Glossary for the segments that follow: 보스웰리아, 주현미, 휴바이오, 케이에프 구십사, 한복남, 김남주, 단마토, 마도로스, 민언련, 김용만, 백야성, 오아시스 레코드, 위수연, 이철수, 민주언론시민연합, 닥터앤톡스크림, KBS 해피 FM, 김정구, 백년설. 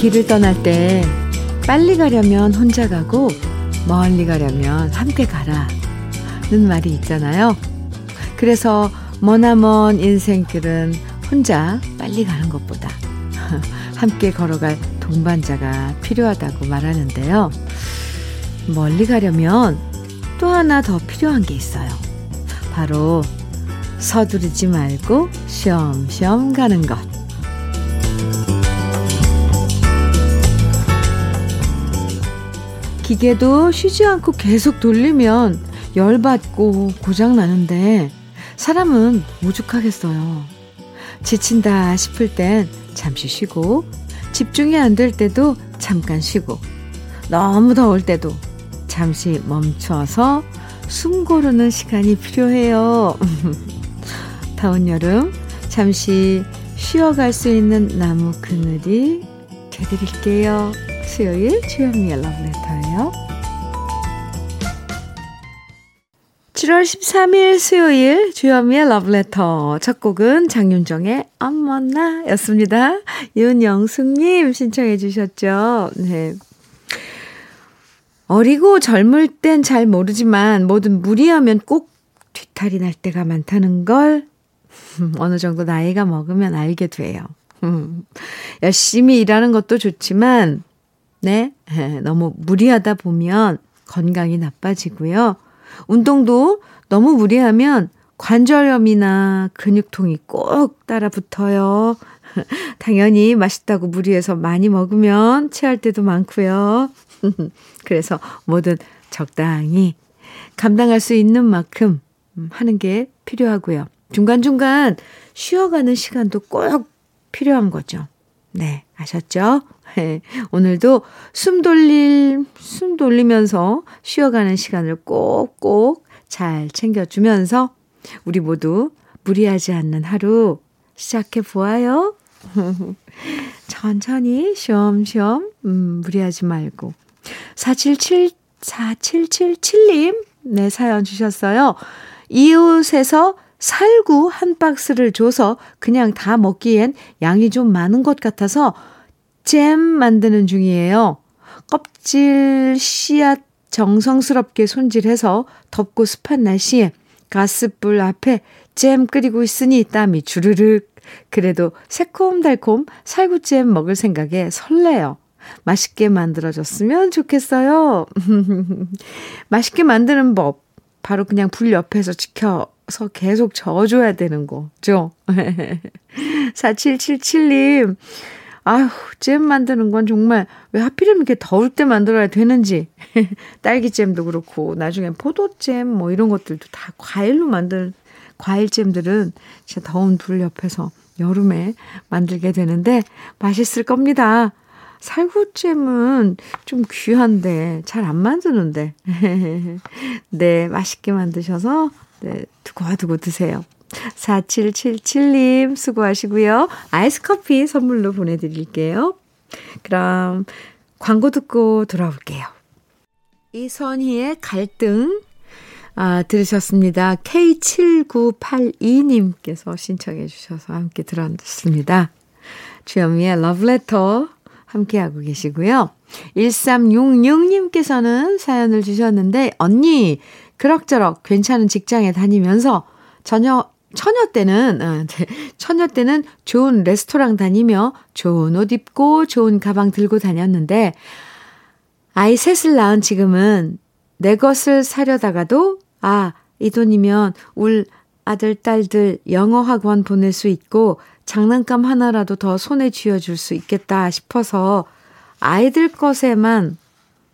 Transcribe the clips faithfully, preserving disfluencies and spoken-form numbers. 길을 떠날 때 빨리 가려면 혼자 가고 멀리 가려면 함께 가라는 말이 있잖아요. 그래서 머나먼 인생길은 혼자 빨리 가는 것보다 함께 걸어갈 동반자가 필요하다고 말하는데요. 멀리 가려면 또 하나 더 필요한 게 있어요. 바로 서두르지 말고 쉬엄쉬엄 가는 것. 기계도 쉬지 않고 계속 돌리면 열받고 고장나는데 사람은 오죽하겠어요. 지친다 싶을 땐 잠시 쉬고, 집중이 안 될 때도 잠깐 쉬고, 너무 더울 때도 잠시 멈춰서 숨 고르는 시간이 필요해요. 더운 여름 잠시 쉬어갈 수 있는 나무 그늘이 되드릴게요. 수요일 주현미의 러브레터예요. 칠월 십삼일 수요일 주현미의 러브레터 첫 곡은 장윤정의 어머나 였습니다. 윤영숙님 신청해 주셨죠. 네. 어리고 젊을 땐 잘 모르지만 뭐든 무리하면 꼭 뒤탈이 날 때가 많다는 걸 어느 정도 나이가 먹으면 알게 돼요. 열심히 일하는 것도 좋지만 네, 너무 무리하다 보면 건강이 나빠지고요. 운동도 너무 무리하면 관절염이나 근육통이 꼭 따라 붙어요. 당연히 맛있다고 무리해서 많이 먹으면 체할 때도 많고요. 그래서 뭐든 적당히 감당할 수 있는 만큼 하는 게 필요하고요. 중간중간 쉬어가는 시간도 꼭 필요한 거죠. 네, 아셨죠? 네, 오늘도 숨 돌릴, 숨 돌리면서 쉬어가는 시간을 꼭꼭 잘 챙겨주면서 우리 모두 무리하지 않는 하루 시작해보아요. 천천히 쉬엄쉬엄 음, 무리하지 말고. 사칠칠칠님 네, 사연 주셨어요. 이웃에서 살구 한 박스를 줘서 그냥 다 먹기엔 양이 좀 많은 것 같아서 잼 만드는 중이에요. 껍질, 씨앗 정성스럽게 손질해서 덥고 습한 날씨에 가스불 앞에 잼 끓이고 있으니 땀이 주르륵. 그래도 새콤달콤 살구잼 먹을 생각에 설레요. 맛있게 만들어졌으면 좋겠어요. 맛있게 만드는 법 바로 그냥 불 옆에서 지켜서 계속 저어줘야 되는 거죠. 사칠칠칠님 아휴, 잼 만드는 건 정말 왜 하필이면 이렇게 더울 때 만들어야 되는지. 딸기잼도 그렇고 나중에 포도잼 뭐 이런 것들도 다 과일로 만들 과일잼들은 진짜 더운 불 옆에서 여름에 만들게 되는데 맛있을 겁니다. 살구잼은 좀 귀한데 잘 안 만드는데 네, 맛있게 만드셔서 네, 두고두고 드세요. 사칠칠칠님 수고하시고요. 아이스커피 선물로 보내드릴게요. 그럼 광고 듣고 돌아올게요. 이선희의 갈등 아, 들으셨습니다. 케이칠구팔이님께서 신청해 주셔서 함께 들었습니다. 주현미의 러브레터 함께하고 계시고요. 일삼육육님께서는 사연을 주셨는데 언니 그럭저럭 괜찮은 직장에 다니면서 저녁 처녀 때는, 아, 네. 처녀 때는 좋은 레스토랑 다니며 좋은 옷 입고 좋은 가방 들고 다녔는데 아이 셋을 낳은 지금은 내 것을 사려다가도 아, 이 돈이면 울 아들, 딸들 영어 학원 보낼 수 있고 장난감 하나라도 더 손에 쥐어줄 수 있겠다 싶어서 아이들 것에만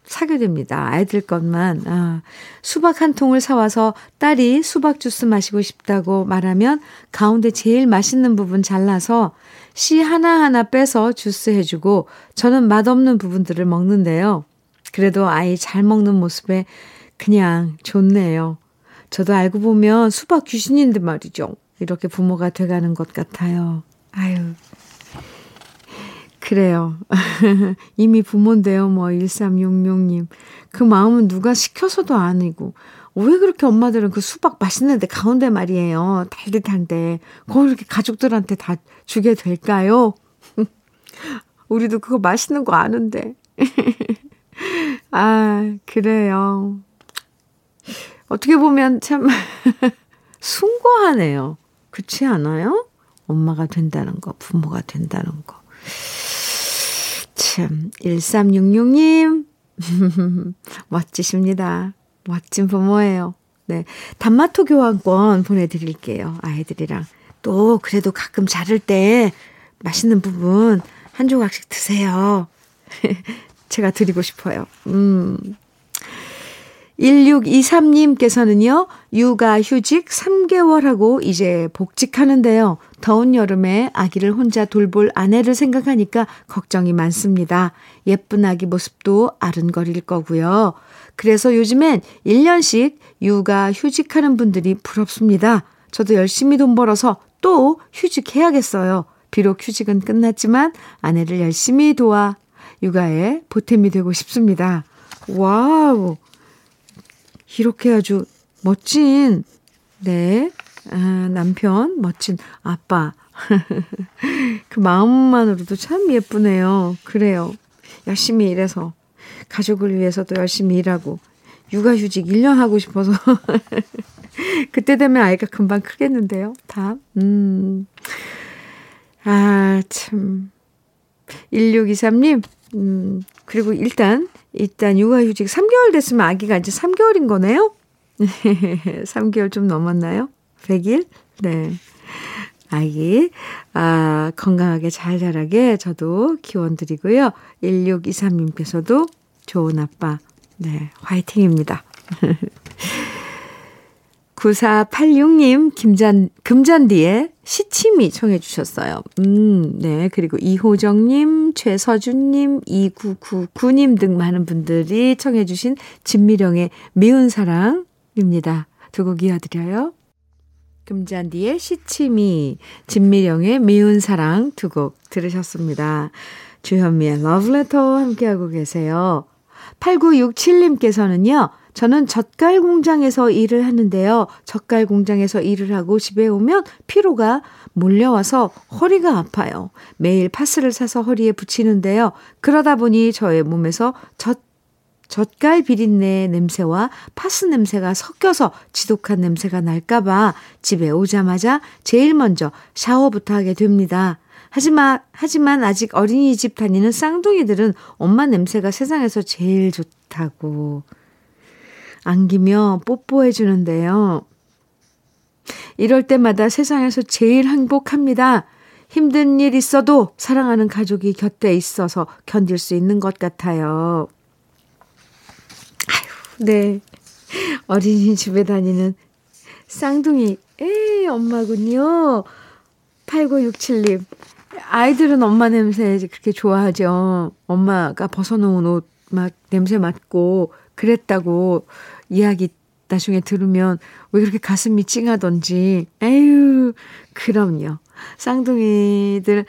사게 됩니다. 아이들 것만. 아, 수박 한 통을 사와서 딸이 수박 주스 마시고 싶다고 말하면 가운데 제일 맛있는 부분 잘라서 씨 하나하나 빼서 주스 해주고 저는 맛없는 부분들을 먹는데요. 그래도 아이 잘 먹는 모습에 그냥 좋네요. 저도 알고 보면 수박 귀신인데 말이죠. 이렇게 부모가 돼가는 것 같아요. 아유. 그래요. 이미 부모인데요. 뭐 일삼육육님. 그 마음은 누가 시켜서도 아니고 왜 그렇게 엄마들은 그 수박 맛있는데 가운데 말이에요. 달듯한데 그걸 이렇게 가족들한테 다 주게 될까요? 우리도 그거 맛있는 거 아는데. 아, 그래요. 어떻게 보면 참 숭고하네요. 그렇지 않아요? 엄마가 된다는 거, 부모가 된다는 거. 참, 일삼육육 님. 멋지십니다. 멋진 부모예요. 네, 단마토 교환권 보내드릴게요. 아이들이랑. 또 그래도 가끔 자를 때 맛있는 부분 한 조각씩 드세요. 제가 드리고 싶어요. 음. 일육이삼 님께서는요. 육아 휴직 삼 개월하고 이제 복직하는데요. 더운 여름에 아기를 혼자 돌볼 아내를 생각하니까 걱정이 많습니다. 예쁜 아기 모습도 아른거릴 거고요. 그래서 요즘엔 일 년씩 육아 휴직하는 분들이 부럽습니다. 저도 열심히 돈 벌어서 또 휴직해야겠어요. 비록 휴직은 끝났지만 아내를 열심히 도와 육아에 보탬이 되고 싶습니다. 와우! 이렇게 아주 멋진, 네, 아, 남편, 멋진 아빠. 그 마음만으로도 참 예쁘네요. 그래요. 열심히 일해서, 가족을 위해서도 열심히 일하고, 육아휴직 일 년 하고 싶어서. 그때 되면 아이가 금방 크겠는데요, 다. 음. 아, 참. 일육이삼 님, 음, 그리고 일단, 일단 육아휴직 삼 개월 됐으면 아기가 이제 삼 개월인 거네요? 삼 개월 좀 넘었나요? 백 일? 네. 아기 아, 건강하게 잘 자라게 저도 기원드리고요. 일육이삼 님께서도 좋은 아빠, 네, 화이팅입니다. 구사팔육 님 김잔, 금잔디의 시침이 청해 주셨어요. 음, 네. 그리고 이호정님, 최서준님, 이구구구 님 등 많은 분들이 청해 주신 진미령의 미운 사랑입니다. 두 곡 이어드려요. 금잔디의 시침이, 진미령의 미운 사랑 두 곡 들으셨습니다. 주현미의 러브레터 함께하고 계세요. 팔구육칠 님께서는요. 저는 젓갈 공장에서 일을 하는데요. 젓갈 공장에서 일을 하고 집에 오면 피로가 몰려와서 허리가 아파요. 매일 파스를 사서 허리에 붙이는데요. 그러다 보니 저의 몸에서 젓, 젓갈 비린내 냄새와 파스 냄새가 섞여서 지독한 냄새가 날까 봐 집에 오자마자 제일 먼저 샤워부터 하게 됩니다. 하지만, 하지만 아직 어린이집 다니는 쌍둥이들은 엄마 냄새가 세상에서 제일 좋다고 안기며 뽀뽀해주는데요. 이럴 때마다 세상에서 제일 행복합니다. 힘든 일 있어도 사랑하는 가족이 곁에 있어서 견딜 수 있는 것 같아요. 아휴, 네. 어린이집에 다니는 쌍둥이, 에이, 엄마군요. 팔구육칠 님. 아이들은 엄마 냄새 그렇게 좋아하죠. 엄마가 벗어놓은 옷 막 냄새 맡고 그랬다고 이야기 나중에 들으면 왜 그렇게 가슴이 찡하던지. 에휴, 그럼요. 쌍둥이들에겐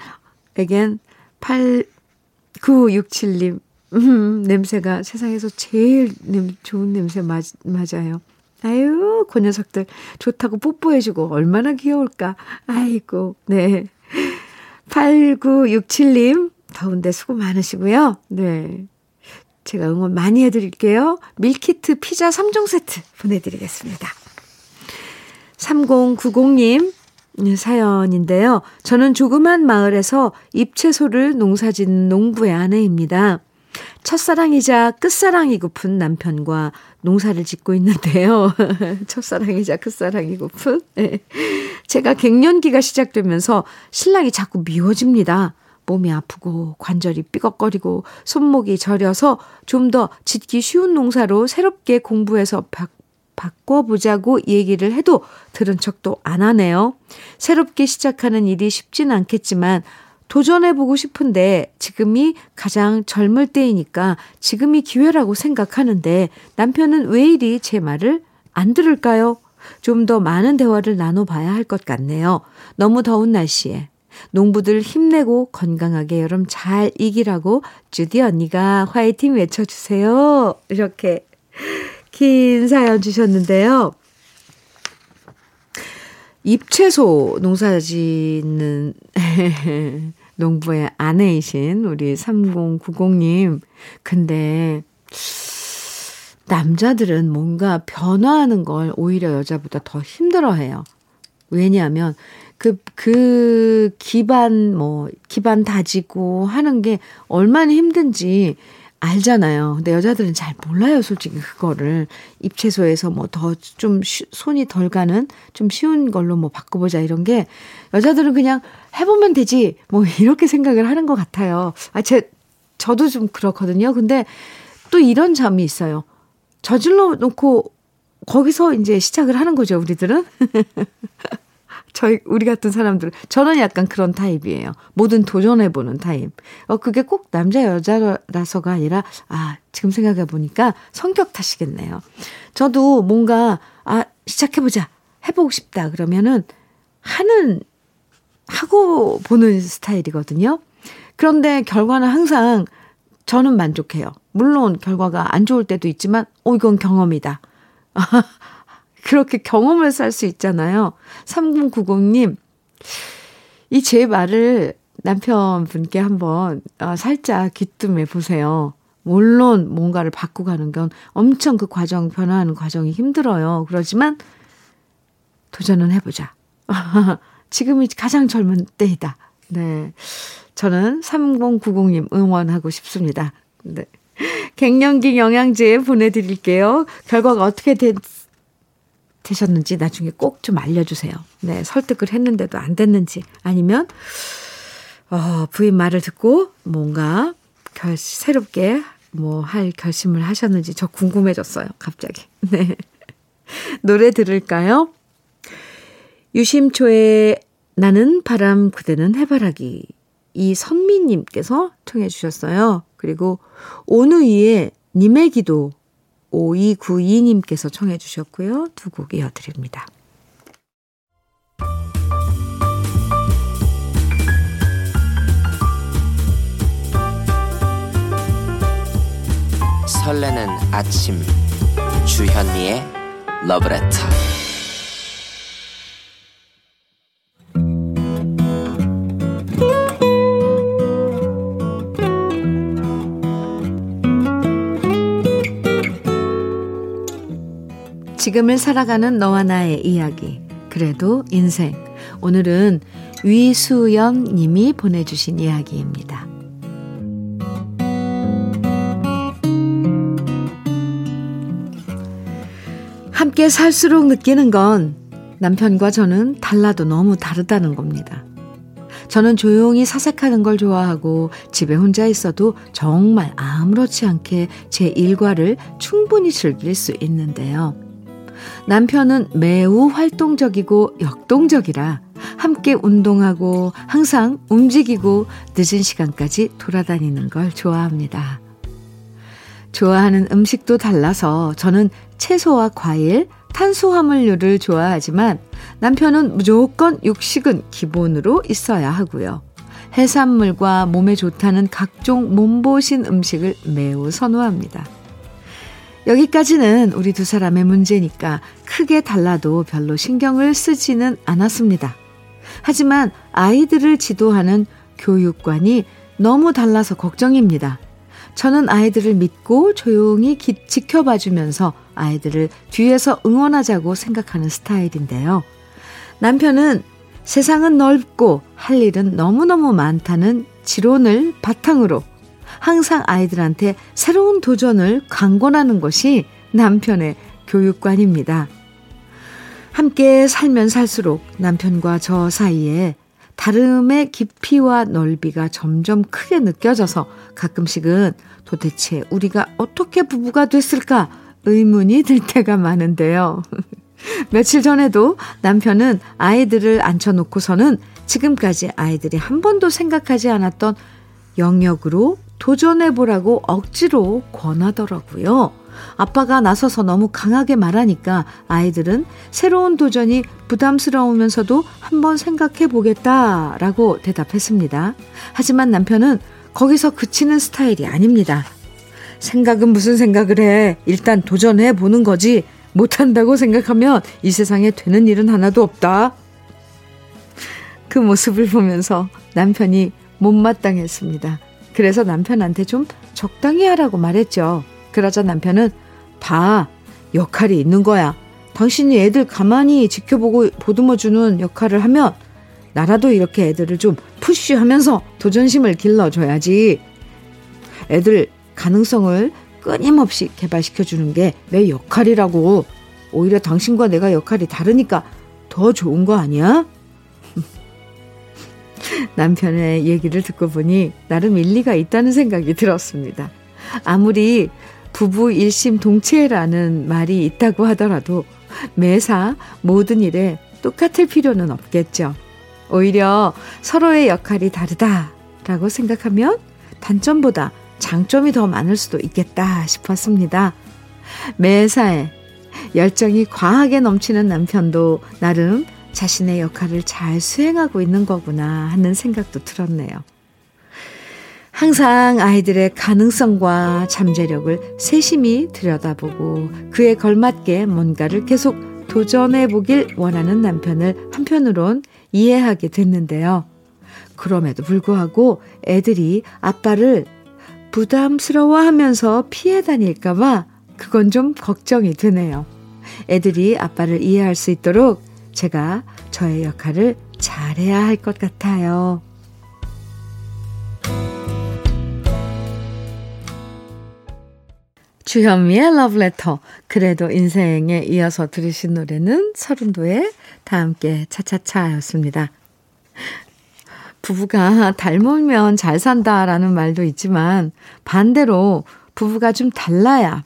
팔구육칠 님 음, 냄새가 세상에서 제일 냄, 좋은 냄새 맞, 맞아요. 아유, 그 녀석들 좋다고 뽀뽀해주고 얼마나 귀여울까. 아이고, 네. 팔구육칠 님 더운데 수고 많으시고요. 네. 제가 응원 많이 해드릴게요. 밀키트 피자 삼 종 세트 보내드리겠습니다. 삼공구공 님 사연인데요. 저는 조그만 마을에서 잎채소를 농사짓는 농부의 아내입니다. 첫사랑이자 끝사랑이고픈 남편과 농사를 짓고 있는데요. 첫사랑이자 끝사랑이고픈. 네. 제가 갱년기가 시작되면서 신랑이 자꾸 미워집니다. 몸이 아프고 관절이 삐걱거리고 손목이 저려서 좀 더 짓기 쉬운 농사로 새롭게 공부해서 바, 바꿔보자고 얘기를 해도 들은 척도 안 하네요. 새롭게 시작하는 일이 쉽진 않겠지만 도전해보고 싶은데 지금이 가장 젊을 때이니까 지금이 기회라고 생각하는데 남편은 왜 이리 제 말을 안 들을까요? 좀 더 많은 대화를 나눠봐야 할 것 같네요. 너무 더운 날씨에 농부들 힘내고 건강하게 여름 잘 이기라고 주디 언니가 화이팅 외쳐주세요. 이렇게 긴 사연 주셨는데요. 잎채소 농사 짓는 농부의 아내이신 우리 삼공구공님. 근데 남자들은 뭔가 변화하는 걸 오히려 여자보다 더 힘들어해요. 왜냐하면 그, 그 기반 뭐 기반 다지고 하는 게 얼마나 힘든지 알잖아요. 근데 여자들은 잘 몰라요, 솔직히 그거를. 입채소에서 뭐 더 좀 손이 덜 가는 좀 쉬운 걸로 뭐 바꿔보자 이런 게 여자들은 그냥 해보면 되지 뭐 이렇게 생각을 하는 것 같아요. 아, 제 저도 좀 그렇거든요. 근데 또 이런 점이 있어요. 저질러 놓고 거기서 이제 시작을 하는 거죠, 우리들은. 저희, 우리 같은 사람들은. 저는 약간 그런 타입이에요. 뭐든 도전해보는 타입. 어, 그게 꼭 남자, 여자라서가 아니라, 아, 지금 생각해보니까 성격 탓이겠네요. 저도 뭔가, 아, 시작해보자. 해보고 싶다. 그러면은, 하는, 하고 보는 스타일이거든요. 그런데 결과는 항상 저는 만족해요. 물론 결과가 안 좋을 때도 있지만, 어, 이건 경험이다. 그렇게 경험을 살 수 있잖아요. 삼공구공님, 이 제 말을 남편분께 한번 살짝 귀뜸해 보세요. 물론 뭔가를 바꿔가는 건 엄청 그 과정, 변화하는 과정이 힘들어요. 그러지만 도전은 해보자. 지금이 가장 젊은 때이다. 네, 저는 삼공구공님 응원하고 싶습니다. 네, 갱년기 영양제 보내드릴게요. 결과가 어떻게 됐 되셨는지 나중에 꼭 좀 알려주세요. 네, 설득을 했는데도 안 됐는지 아니면 어, 부인 말을 듣고 뭔가 결, 새롭게 뭐 할 결심을 하셨는지 저 궁금해졌어요. 갑자기. 네, 노래 들을까요? 유심초의 나는 바람 그대는 해바라기, 이선미님께서 청해 주셨어요. 그리고 온우이의 님의 기도 오이구이님께서 청해 주셨고요. 두 곡 이어드립니다. 설레는 아침 주현미의 러브레터. 지금을 살아가는 너와 나의 이야기, 그래도 인생. 오늘은 위수연 님이 보내주신 이야기입니다. 함께 살수록 느끼는 건 남편과 저는 달라도 너무 다르다는 겁니다. 저는 조용히 사색하는 걸 좋아하고 집에 혼자 있어도 정말 아무렇지 않게 제 일과를 충분히 즐길 수 있는데요. 남편은 매우 활동적이고 역동적이라 함께 운동하고 항상 움직이고 늦은 시간까지 돌아다니는 걸 좋아합니다. 좋아하는 음식도 달라서 저는 채소와 과일, 탄수화물류를 좋아하지만 남편은 무조건 육식은 기본으로 있어야 하고요. 해산물과 몸에 좋다는 각종 몸보신 음식을 매우 선호합니다. 여기까지는 우리 두 사람의 문제니까 크게 달라도 별로 신경을 쓰지는 않았습니다. 하지만 아이들을 지도하는 교육관이 너무 달라서 걱정입니다. 저는 아이들을 믿고 조용히 기, 지켜봐주면서 아이들을 뒤에서 응원하자고 생각하는 스타일인데요. 남편은 세상은 넓고 할 일은 너무너무 많다는 지론을 바탕으로 항상 아이들한테 새로운 도전을 강권하는 것이 남편의 교육관입니다. 함께 살면 살수록 남편과 저 사이에 다름의 깊이와 넓이가 점점 크게 느껴져서 가끔씩은 도대체 우리가 어떻게 부부가 됐을까 의문이 들 때가 많은데요. 며칠 전에도 남편은 아이들을 앉혀놓고서는 지금까지 아이들이 한 번도 생각하지 않았던 영역으로 도전해보라고 억지로 권하더라고요. 아빠가 나서서 너무 강하게 말하니까 아이들은 새로운 도전이 부담스러우면서도 한번 생각해보겠다라고 대답했습니다. 하지만 남편은 거기서 그치는 스타일이 아닙니다. 생각은 무슨 생각을 해. 일단 도전해보는 거지. 못한다고 생각하면 이 세상에 되는 일은 하나도 없다. 그 모습을 보면서 남편이 못마땅했습니다. 그래서 남편한테 좀 적당히 하라고 말했죠. 그러자 남편은 다 역할이 있는 거야. 당신이 애들 가만히 지켜보고 보듬어주는 역할을 하면 나라도 이렇게 애들을 좀 푸쉬하면서 도전심을 길러줘야지. 애들 가능성을 끊임없이 개발시켜주는 게 내 역할이라고. 오히려 당신과 내가 역할이 다르니까 더 좋은 거 아니야? 남편의 얘기를 듣고 보니 나름 일리가 있다는 생각이 들었습니다. 아무리 부부 일심동체라는 말이 있다고 하더라도 매사 모든 일에 똑같을 필요는 없겠죠. 오히려 서로의 역할이 다르다라고 생각하면 단점보다 장점이 더 많을 수도 있겠다 싶었습니다. 매사에 열정이 과하게 넘치는 남편도 나름 자신의 역할을 잘 수행하고 있는 거구나 하는 생각도 들었네요. 항상 아이들의 가능성과 잠재력을 세심히 들여다보고 그에 걸맞게 뭔가를 계속 도전해보길 원하는 남편을 한편으론 이해하게 됐는데요. 그럼에도 불구하고 애들이 아빠를 부담스러워하면서 피해 다닐까봐 그건 좀 걱정이 되네요. 애들이 아빠를 이해할 수 있도록 제가 저의 역할을 잘해야 할 것 같아요. 주현미의 러브레터, 그래도 인생에 이어서 들으신 노래는 서른도의 다 함께 차차차였습니다. 부부가 닮으면 잘 산다라는 말도 있지만 반대로 부부가 좀 달라야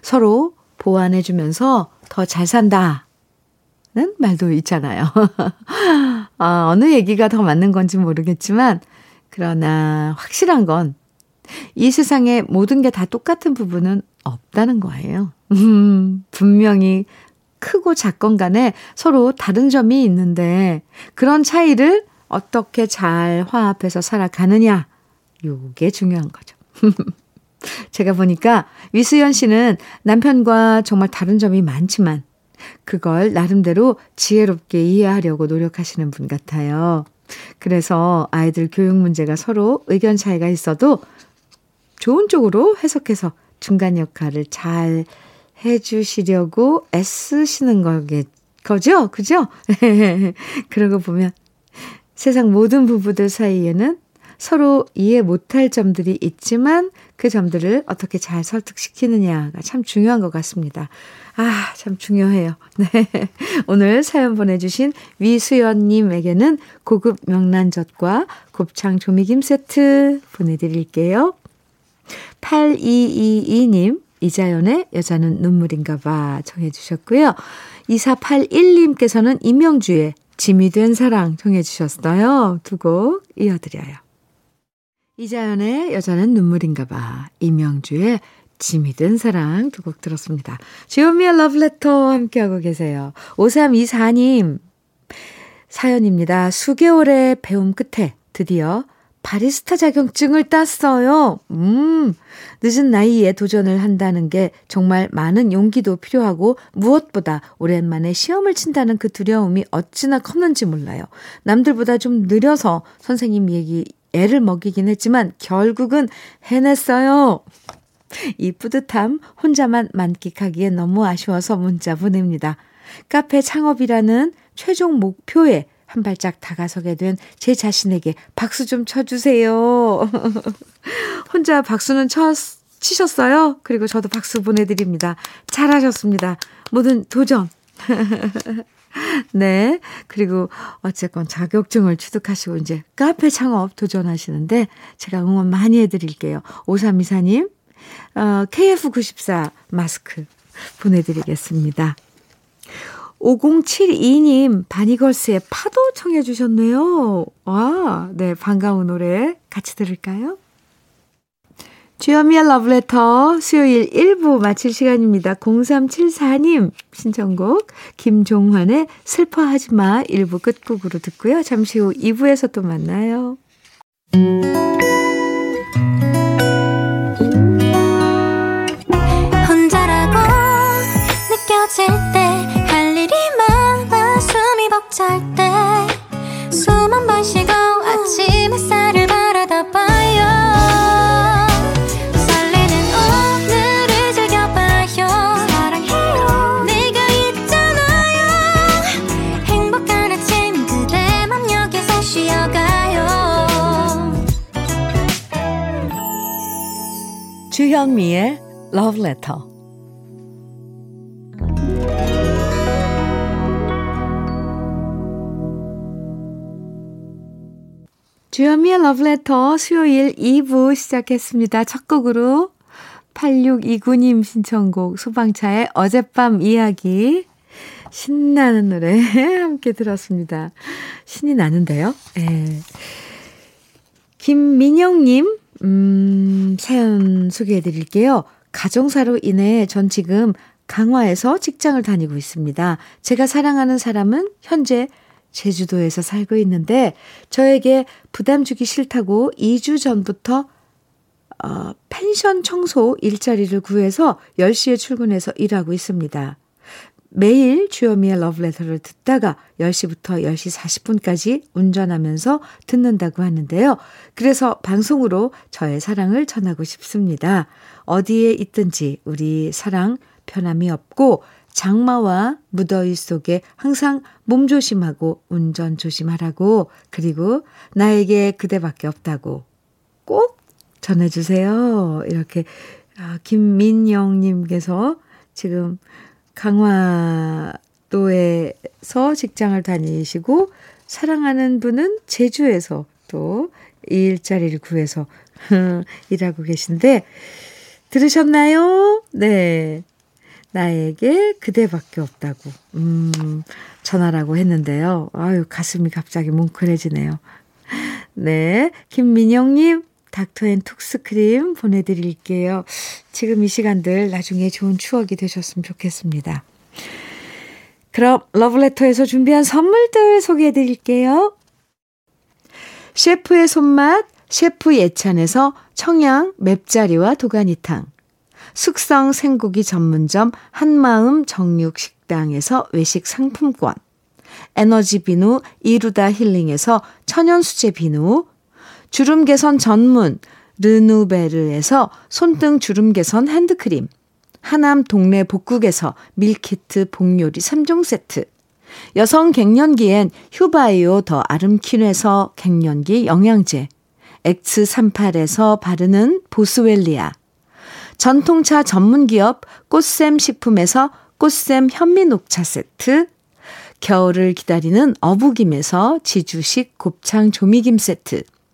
서로 보완해주면서 더 잘 산다 는 말도 있잖아요. 아, 어느 얘기가 더 맞는 건지 모르겠지만 그러나 확실한 건 이 세상에 모든 게 다 똑같은 부분은 없다는 거예요. 음, 분명히 크고 작건 간에 서로 다른 점이 있는데 그런 차이를 어떻게 잘 화합해서 살아가느냐, 요게 중요한 거죠. 제가 보니까 위수연 씨는 남편과 정말 다른 점이 많지만 그걸 나름대로 지혜롭게 이해하려고 노력하시는 분 같아요. 그래서 아이들 교육 문제가 서로 의견 차이가 있어도 좋은 쪽으로 해석해서 중간 역할을 잘 해주시려고 애쓰시는 거겠, 거죠? 그죠? 그러고 보면 세상 모든 부부들 사이에는 서로 이해 못할 점들이 있지만 그 점들을 어떻게 잘 설득시키느냐가 참 중요한 것 같습니다. 아, 참 중요해요. 네, 오늘 사연 보내주신 위수연님에게는 고급 명란젓과 곱창 조미김 세트 보내드릴게요. 팔이이이님, 이자연의 여자는 눈물인가 봐 정해 주셨고요. 이사팔일님께서는 임영주의 짐이 된 사랑 정해 주셨어요. 두 곡 이어드려요. 이자연의 여자는 눈물인가 봐, 임영주의 짐이 된 사랑 두 곡 들었습니다. 주현미의 러브레터 함께하고 계세요. 오삼이사님 사연입니다. 수개월의 배움 끝에 드디어 바리스타 자격증을 땄어요. 음, 늦은 나이에 도전을 한다는 게 정말 많은 용기도 필요하고 무엇보다 오랜만에 시험을 친다는 그 두려움이 어찌나 컸는지 몰라요. 남들보다 좀 느려서 선생님 얘기 애를 먹이긴 했지만 결국은 해냈어요. 이 뿌듯함 혼자만 만끽하기에 너무 아쉬워서 문자 보냅니다. 카페 창업이라는 최종 목표에 한 발짝 다가서게 된 제 자신에게 박수 좀 쳐주세요. 혼자 박수는 쳤, 치셨어요? 그리고 저도 박수 보내드립니다. 잘하셨습니다. 모든 도전. 네. 그리고 어쨌건 자격증을 취득하시고 이제 카페 창업 도전하시는데 제가 응원 많이 해드릴게요. 오삼이사님, 어, 케이에프 구십사 마스크 보내드리겠습니다. 오공칠이님, 바니걸스의 파도 청해 주셨네요. 와, 네, 반가운 노래 같이 들을까요? 주현미의 러브레터 수요일 일 부 마칠 시간입니다. 공삼칠사님 신청곡 김종환의 슬퍼하지마 일 부 끝곡으로 듣고요. 잠시 후 이 부에서 또 만나요. 혼자라고 느껴질 때 찰 때 숨 한 번 쉬고 아침 햇살을 바라 주현미의 러브레터. 주현미의 러브레터 수요일 이 부 시작했습니다. 첫 곡으로 팔육이구 님 신청곡 소방차의 어젯밤 이야기, 신나는 노래 함께 들었습니다. 신이 나는데요. 네. 김민영님 음, 사연 소개해드릴게요. 가정사로 인해 전 지금 강화에서 직장을 다니고 있습니다. 제가 사랑하는 사람은 현재 제주도에서 살고 있는데 저에게 부담 주기 싫다고 이 주 전부터 어, 펜션 청소 일자리를 구해서 열 시에 출근해서 일하고 있습니다. 매일 주현미의 러브레터를 듣다가 열 시부터 열 시 사십 분까지 운전하면서 듣는다고 하는데요. 그래서 방송으로 저의 사랑을 전하고 싶습니다. 어디에 있든지 우리 사랑 편함이 없고 장마와 무더위 속에 항상 몸조심하고 운전 조심하라고, 그리고 나에게 그대밖에 없다고 꼭 전해주세요. 이렇게 김민영님께서 지금 강화도에서 직장을 다니시고 사랑하는 분은 제주에서 또 일자리를 구해서 일하고 계신데 들으셨나요? 네, 나에게 그대밖에 없다고 음, 전하라고 했는데요. 아유, 가슴이 갑자기 뭉클해지네요. 네, 김민영님 닥터앤톡스크림 보내드릴게요. 지금 이 시간들 나중에 좋은 추억이 되셨으면 좋겠습니다. 그럼 러브레터에서 준비한 선물들 소개해드릴게요. 셰프의 손맛 셰프 예찬에서 청양 맵자리와 도가니탕, 숙성 생고기 전문점 한마음 정육식당에서 외식 상품권, 에너지 비누 이루다 힐링에서 천연수제 비누, 주름 개선 전문 르누베르에서 손등 주름 개선 핸드크림, 하남 동네 복국에서 밀키트 복요리 삼 종 세트, 여성 갱년기엔 휴바이오 더 아름퀸에서 갱년기 영양제, 엑스 삼십팔에서 바르는 보스웰리아, 전통차 전문기업 꽃샘 식품에서 꽃샘 현미녹차 세트, 겨울을 기다리는 어부김에서 지주식 곱창 조미김 세트,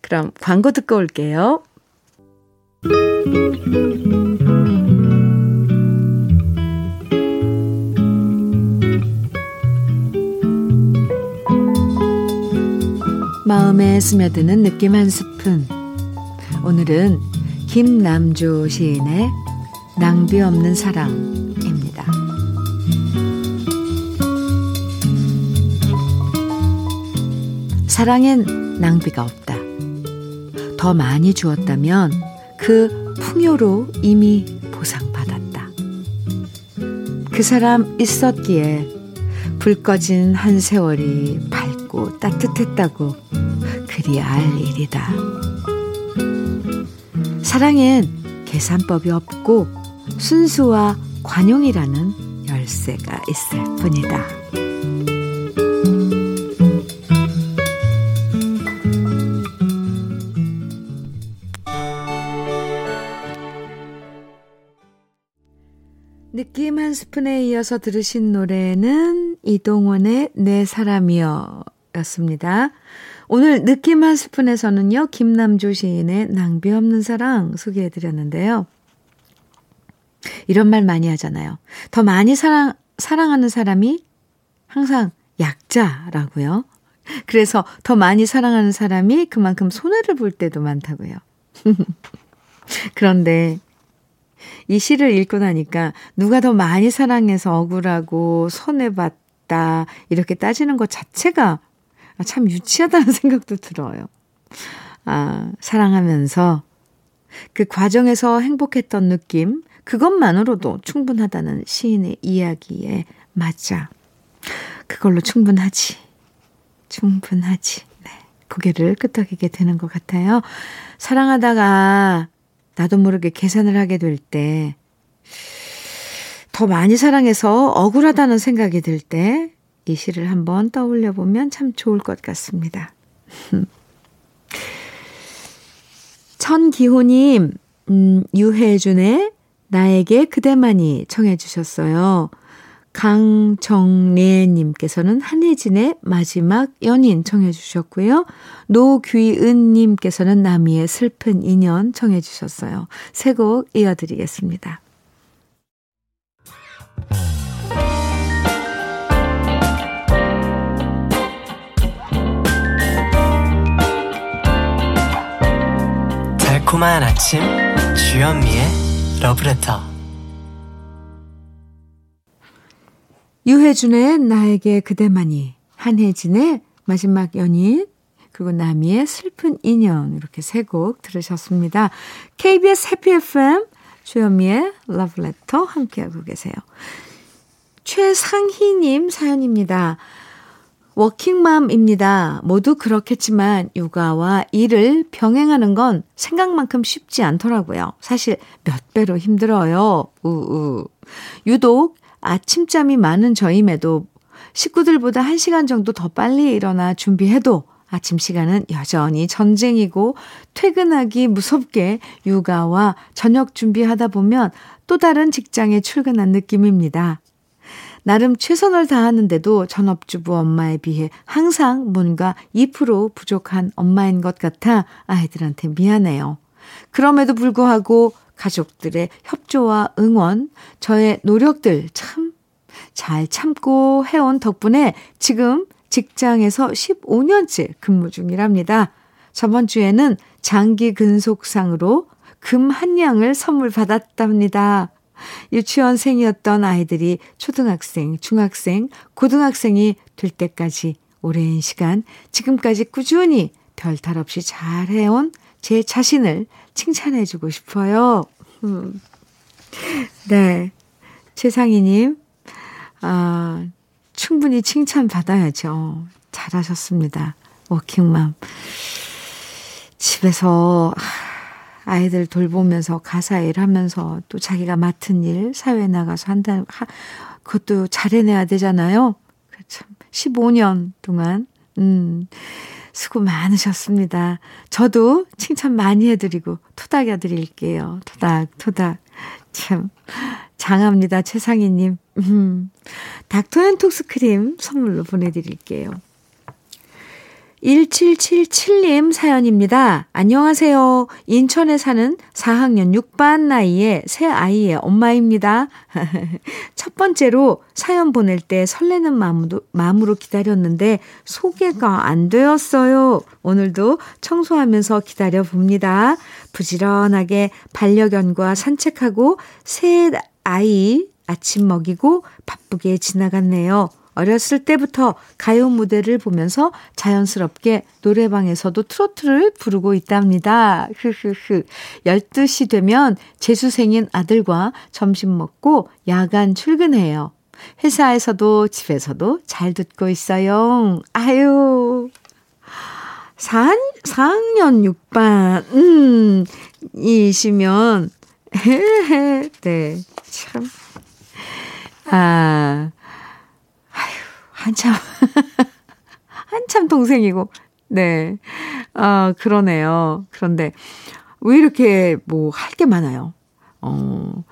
그럼 광고 듣고 올게요. 마음에 스며드는 느낌 한 스푼. 오늘은 김남주 시인의 낭비 없는 사랑입니다. 사랑엔 낭비가 없다. 더 많이 주었다면 그 풍요로 이미 보상받았다. 그 사람 있었기에 불 꺼진 한 세월이 밝고 따뜻했다고 그리 알 일이다. 사랑엔 계산법이 없고 순수와 관용이라는 열쇠가 있을 뿐이다. 느낌 한 스푼에 이어서 들으신 노래는 이동원의 내 사람이여 였습니다. 오늘 느낌 한 스푼에서는요, 김남주 시인의 낭비 없는 사랑 소개해드렸는데요. 이런 말 많이 하잖아요. 더 많이 사랑, 사랑하는 사람이 항상 약자라고요. 그래서 더 많이 사랑하는 사람이 그만큼 손해를 볼 때도 많다고요. 그런데 이 시를 읽고 나니까 누가 더 많이 사랑해서 억울하고 손해봤다 이렇게 따지는 것 자체가 참 유치하다는 생각도 들어요. 아, 사랑하면서 그 과정에서 행복했던 느낌, 그것만으로도 충분하다는 시인의 이야기에 맞아. 그걸로 충분하지. 충분하지. 네, 고개를 끄덕이게 되는 것 같아요. 사랑하다가 나도 모르게 계산을 하게 될 때, 더 많이 사랑해서 억울하다는 생각이 들 때 이 시를 한번 떠올려보면 참 좋을 것 같습니다. 천기호님, 음, 유해준의 나에게 그대만이 청해 주셨어요. 강정례님께서는 한혜진의 마지막 연인 청해 주셨고요. 노귀은님께서는 나미의 슬픈 인연 청해 주셨어요. 세 곡 이어드리겠습니다. 달콤한 아침 주현미의 러브레터. 유해준의 나에게 그대만이, 한혜진의 마지막 연인, 그리고 나미의 슬픈 인연, 이렇게 세 곡 들으셨습니다. 케이비에스 해피 에프엠 주현미의 러브레터 함께하고 계세요. 최상희님 사연입니다. 워킹맘입니다. 모두 그렇겠지만 육아와 일을 병행하는 건 생각만큼 쉽지 않더라고요. 사실 몇 배로 힘들어요. 우우. 유독 아침잠이 많은 저임에도 식구들보다 한 시간 정도 더 빨리 일어나 준비해도 아침 시간은 여전히 전쟁이고, 퇴근하기 무섭게 육아와 저녁 준비하다 보면 또 다른 직장에 출근한 느낌입니다. 나름 최선을 다하는데도 전업주부 엄마에 비해 항상 뭔가 이 퍼센트 부족한 엄마인 것 같아 아이들한테 미안해요. 그럼에도 불구하고 가족들의 협조와 응원, 저의 노력들 참 잘 참고 해온 덕분에 지금 직장에서 십오 년째 근무 중이랍니다. 저번 주에는 장기 근속상으로 금 한 냥을 선물 받았답니다. 유치원생이었던 아이들이 초등학생, 중학생, 고등학생이 될 때까지 오랜 시간, 지금까지 꾸준히 별탈 없이 잘 해온 제 자신을 칭찬해주고 싶어요. 음. 네, 최상희님, 아, 충분히 칭찬받아야죠. 잘하셨습니다. 워킹맘. 집에서 아이들 돌보면서 가사 일하면서 또 자기가 맡은 일 사회에 나가서 한다는 그것도 잘해내야 되잖아요. 참 십오 년 동안 음, 수고 많으셨습니다. 저도 칭찬 많이 해드리고 토닥여드릴게요. 토닥 토닥. 참 장합니다. 최상희님. 음, 닥터앤톡스 크림 선물로 보내드릴게요. 일칠칠칠님 사연입니다. 안녕하세요. 인천에 사는 사 학년 육 반 나이에 새 아이의 엄마입니다. 첫 번째로 사연 보낼 때 설레는 마음도, 마음으로 기다렸는데 소개가 안 되었어요. 오늘도 청소하면서 기다려봅니다. 부지런하게 반려견과 산책하고 새 아이 아침 먹이고 바쁘게 지나갔네요. 어렸을 때부터 가요 무대를 보면서 자연스럽게 노래방에서도 트로트를 부르고 있답니다. 열두 시 되면 재수생인 아들과 점심 먹고 야간 출근해요. 회사에서도 집에서도 잘 듣고 있어요. 아유. 사 학년 육 반, 음, 이시면, 네, 참. 아. 한참, 한참 동생이고, 네. 아, 그러네요. 그런데, 왜 이렇게 뭐, 할 게 많아요? 어,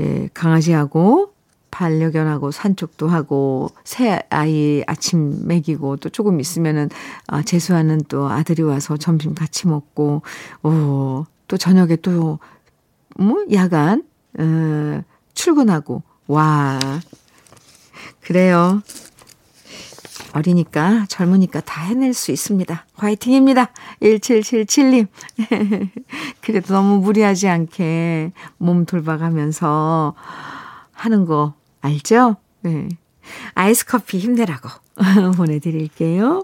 예, 강아지하고, 반려견하고, 산책도 하고, 새 아이 아침 먹이고, 또 조금 있으면은, 아, 재수하는 또 아들이 와서 점심 같이 먹고, 오, 또 저녁에 또, 뭐, 야간, 어, 출근하고. 와, 그래요. 어리니까 젊으니까 다 해낼 수 있습니다. 화이팅입니다. 일칠칠칠 님. 그래도 너무 무리하지 않게 몸 돌봐가면서 하는 거 알죠? 네. 아이스 커피 힘내라고 보내드릴게요.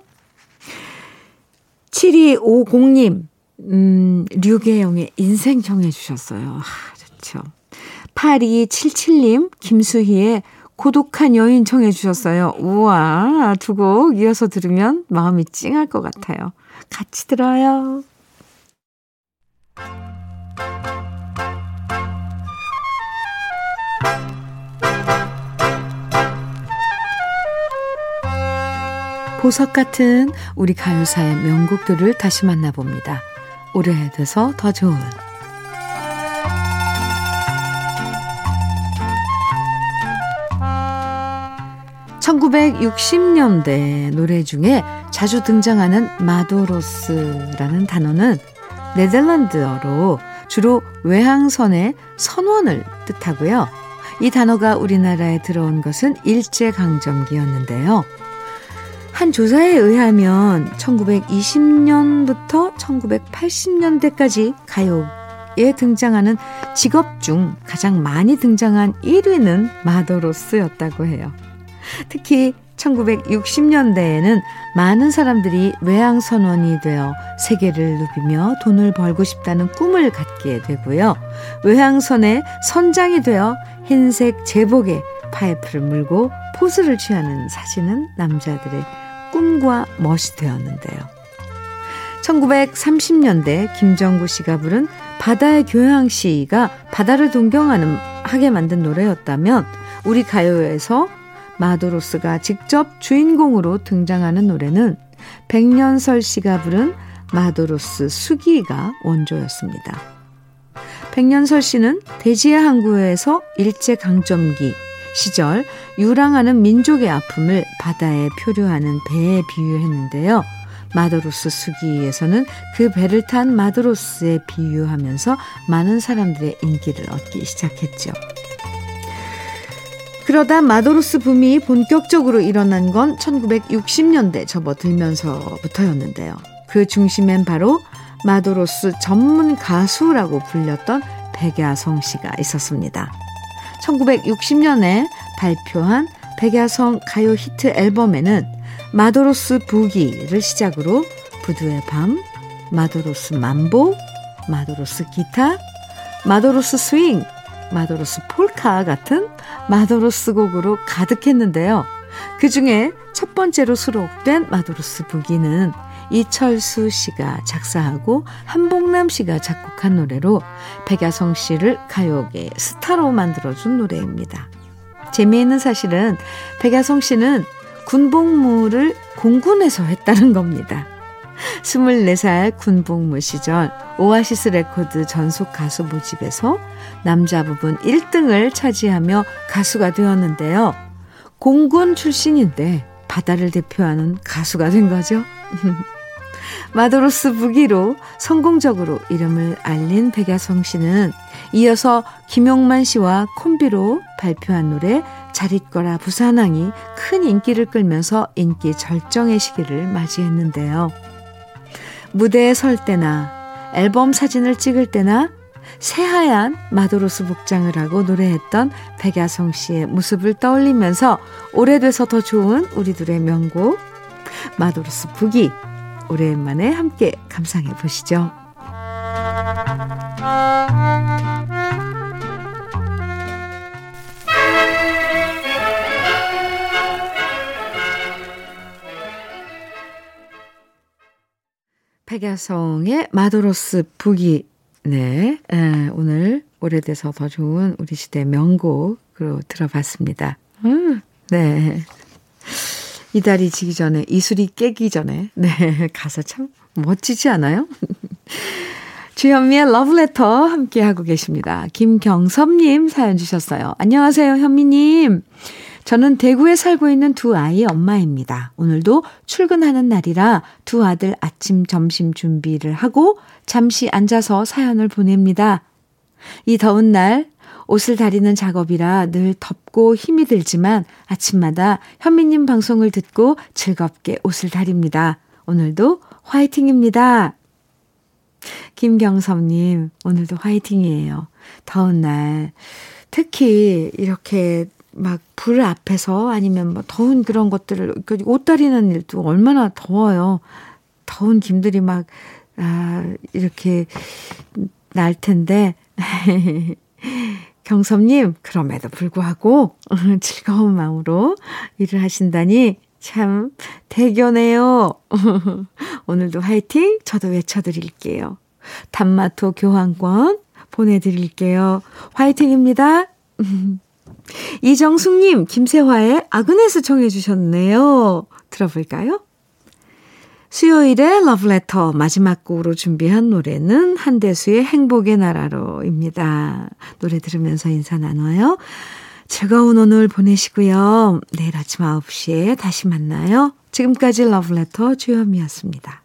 칠이오공 님. 음, 류계영의 인생 정해 주셨어요. 아, 좋죠. 팔이칠칠 님, 김수희의 고독한 여인 정해 주셨어요. 우와, 두 곡 이어서 들으면 마음이 찡할 것 같아요. 같이 들어요. 보석 같은 우리 가요사의 명곡들을 다시 만나봅니다. 오래돼서 더 좋은. 천구백육십 년대 노래 중에 자주 등장하는 마도로스라는 단어는 네덜란드어로 주로 외항선의 선원을 뜻하고요. 이 단어가 우리나라에 들어온 것은 일제강점기였는데요. 한 조사에 의하면 천구백이십 년부터 천구백팔십 년대까지 가요에 등장하는 직업 중 가장 많이 등장한 일 위는 마도로스였다고 해요. 특히 천구백육십 년대에는 많은 사람들이 외항선원이 되어 세계를 누비며 돈을 벌고 싶다는 꿈을 갖게 되고요. 외항선의 선장이 되어 흰색 제복에 파이프를 물고 포즈를 취하는 사진은 남자들의 꿈과 멋이 되었는데요. 천구백삼십 년대 김정구 씨가 부른 바다의 교향시가 바다를 동경하게 만든 노래였다면 우리 가요에서 마도로스가 직접 주인공으로 등장하는 노래는 백년설 씨가 부른 마도로스 수기가 원조였습니다. 백년설 씨는 대지의 항구에서 일제강점기 시절 유랑하는 민족의 아픔을 바다에 표류하는 배에 비유했는데요. 마도로스 수기에서는 그 배를 탄 마도로스에 비유하면서 많은 사람들의 인기를 얻기 시작했죠. 그러다 마도로스 붐이 본격적으로 일어난 건 천구백육십 년대 접어들면서부터였는데요. 그 중심엔 바로 마도로스 전문 가수라고 불렸던 백야성 씨가 있었습니다. 천구백육십 년에 발표한 백야성 가요 히트 앨범에는 마도로스 부기를 시작으로 부두의 밤, 마도로스 만보, 마도로스 기타, 마도로스 스윙, 마도로스 폴카 같은 마도로스 곡으로 가득했는데요. 그 중에 첫 번째로 수록된 마도로스 부기는 이철수 씨가 작사하고 한복남 씨가 작곡한 노래로 백야성 씨를 가요계 스타로 만들어준 노래입니다. 재미있는 사실은 백야성 씨는 군복무를 공군에서 했다는 겁니다. 스물네 살 군복무 시절 오아시스 레코드 전속 가수 모집에서 남자 부분 일 등을 차지하며 가수가 되었는데요. 공군 출신인데 바다를 대표하는 가수가 된 거죠. 마도로스 부기로 성공적으로 이름을 알린 백야성 씨는 이어서 김용만 씨와 콤비로 발표한 노래 자릿거라 부산항이 큰 인기를 끌면서 인기 절정의 시기를 맞이했는데요. 무대에 설 때나 앨범 사진을 찍을 때나 새하얀 마도로스 복장을 하고 노래했던 백야성 씨의 모습을 떠올리면서 오래돼서 더 좋은 우리들의 명곡 마도로스 부기 오랜만에 함께 감상해 보시죠. 백야성의 마도로스 부기. 네, 에, 오늘 오래돼서 더 좋은 우리 시대 명곡으로 들어봤습니다. 음, 네. 이달이 지기 전에, 이슬이 깨기 전에. 네, 가사 참 멋지지 않아요? 주현미의 러브레터 함께하고 계십니다. 김경섭님 사연 주셨어요. 안녕하세요, 현미님. 저는 대구에 살고 있는 두 아이의 엄마입니다. 오늘도 출근하는 날이라 두 아들 아침, 점심 준비를 하고 잠시 앉아서 사연을 보냅니다. 이 더운 날 옷을 다리는 작업이라 늘 덥고 힘이 들지만 아침마다 현미님 방송을 듣고 즐겁게 옷을 다립니다. 오늘도 화이팅입니다. 김경섭님, 오늘도 화이팅이에요. 더운 날 특히 이렇게 막 불 앞에서 아니면 뭐 더운 그런 것들을, 옷 다리는 일도 얼마나 더워요. 더운 김들이 막 아, 이렇게 날 텐데 경섭님, 그럼에도 불구하고 즐거운 마음으로 일을 하신다니 참 대견해요. 오늘도 화이팅! 저도 외쳐드릴게요. 단마토 교환권 보내드릴게요. 화이팅입니다. 이정숙님, 김세화의 아그네스 청해 주셨네요. 들어볼까요? 수요일의 러브레터 마지막 곡으로 준비한 노래는 한대수의 행복의 나라로입니다. 노래 들으면서 인사 나눠요. 즐거운 오늘 보내시고요. 내일 아침 아홉 시에 다시 만나요. 지금까지 러브레터 주현미였습니다.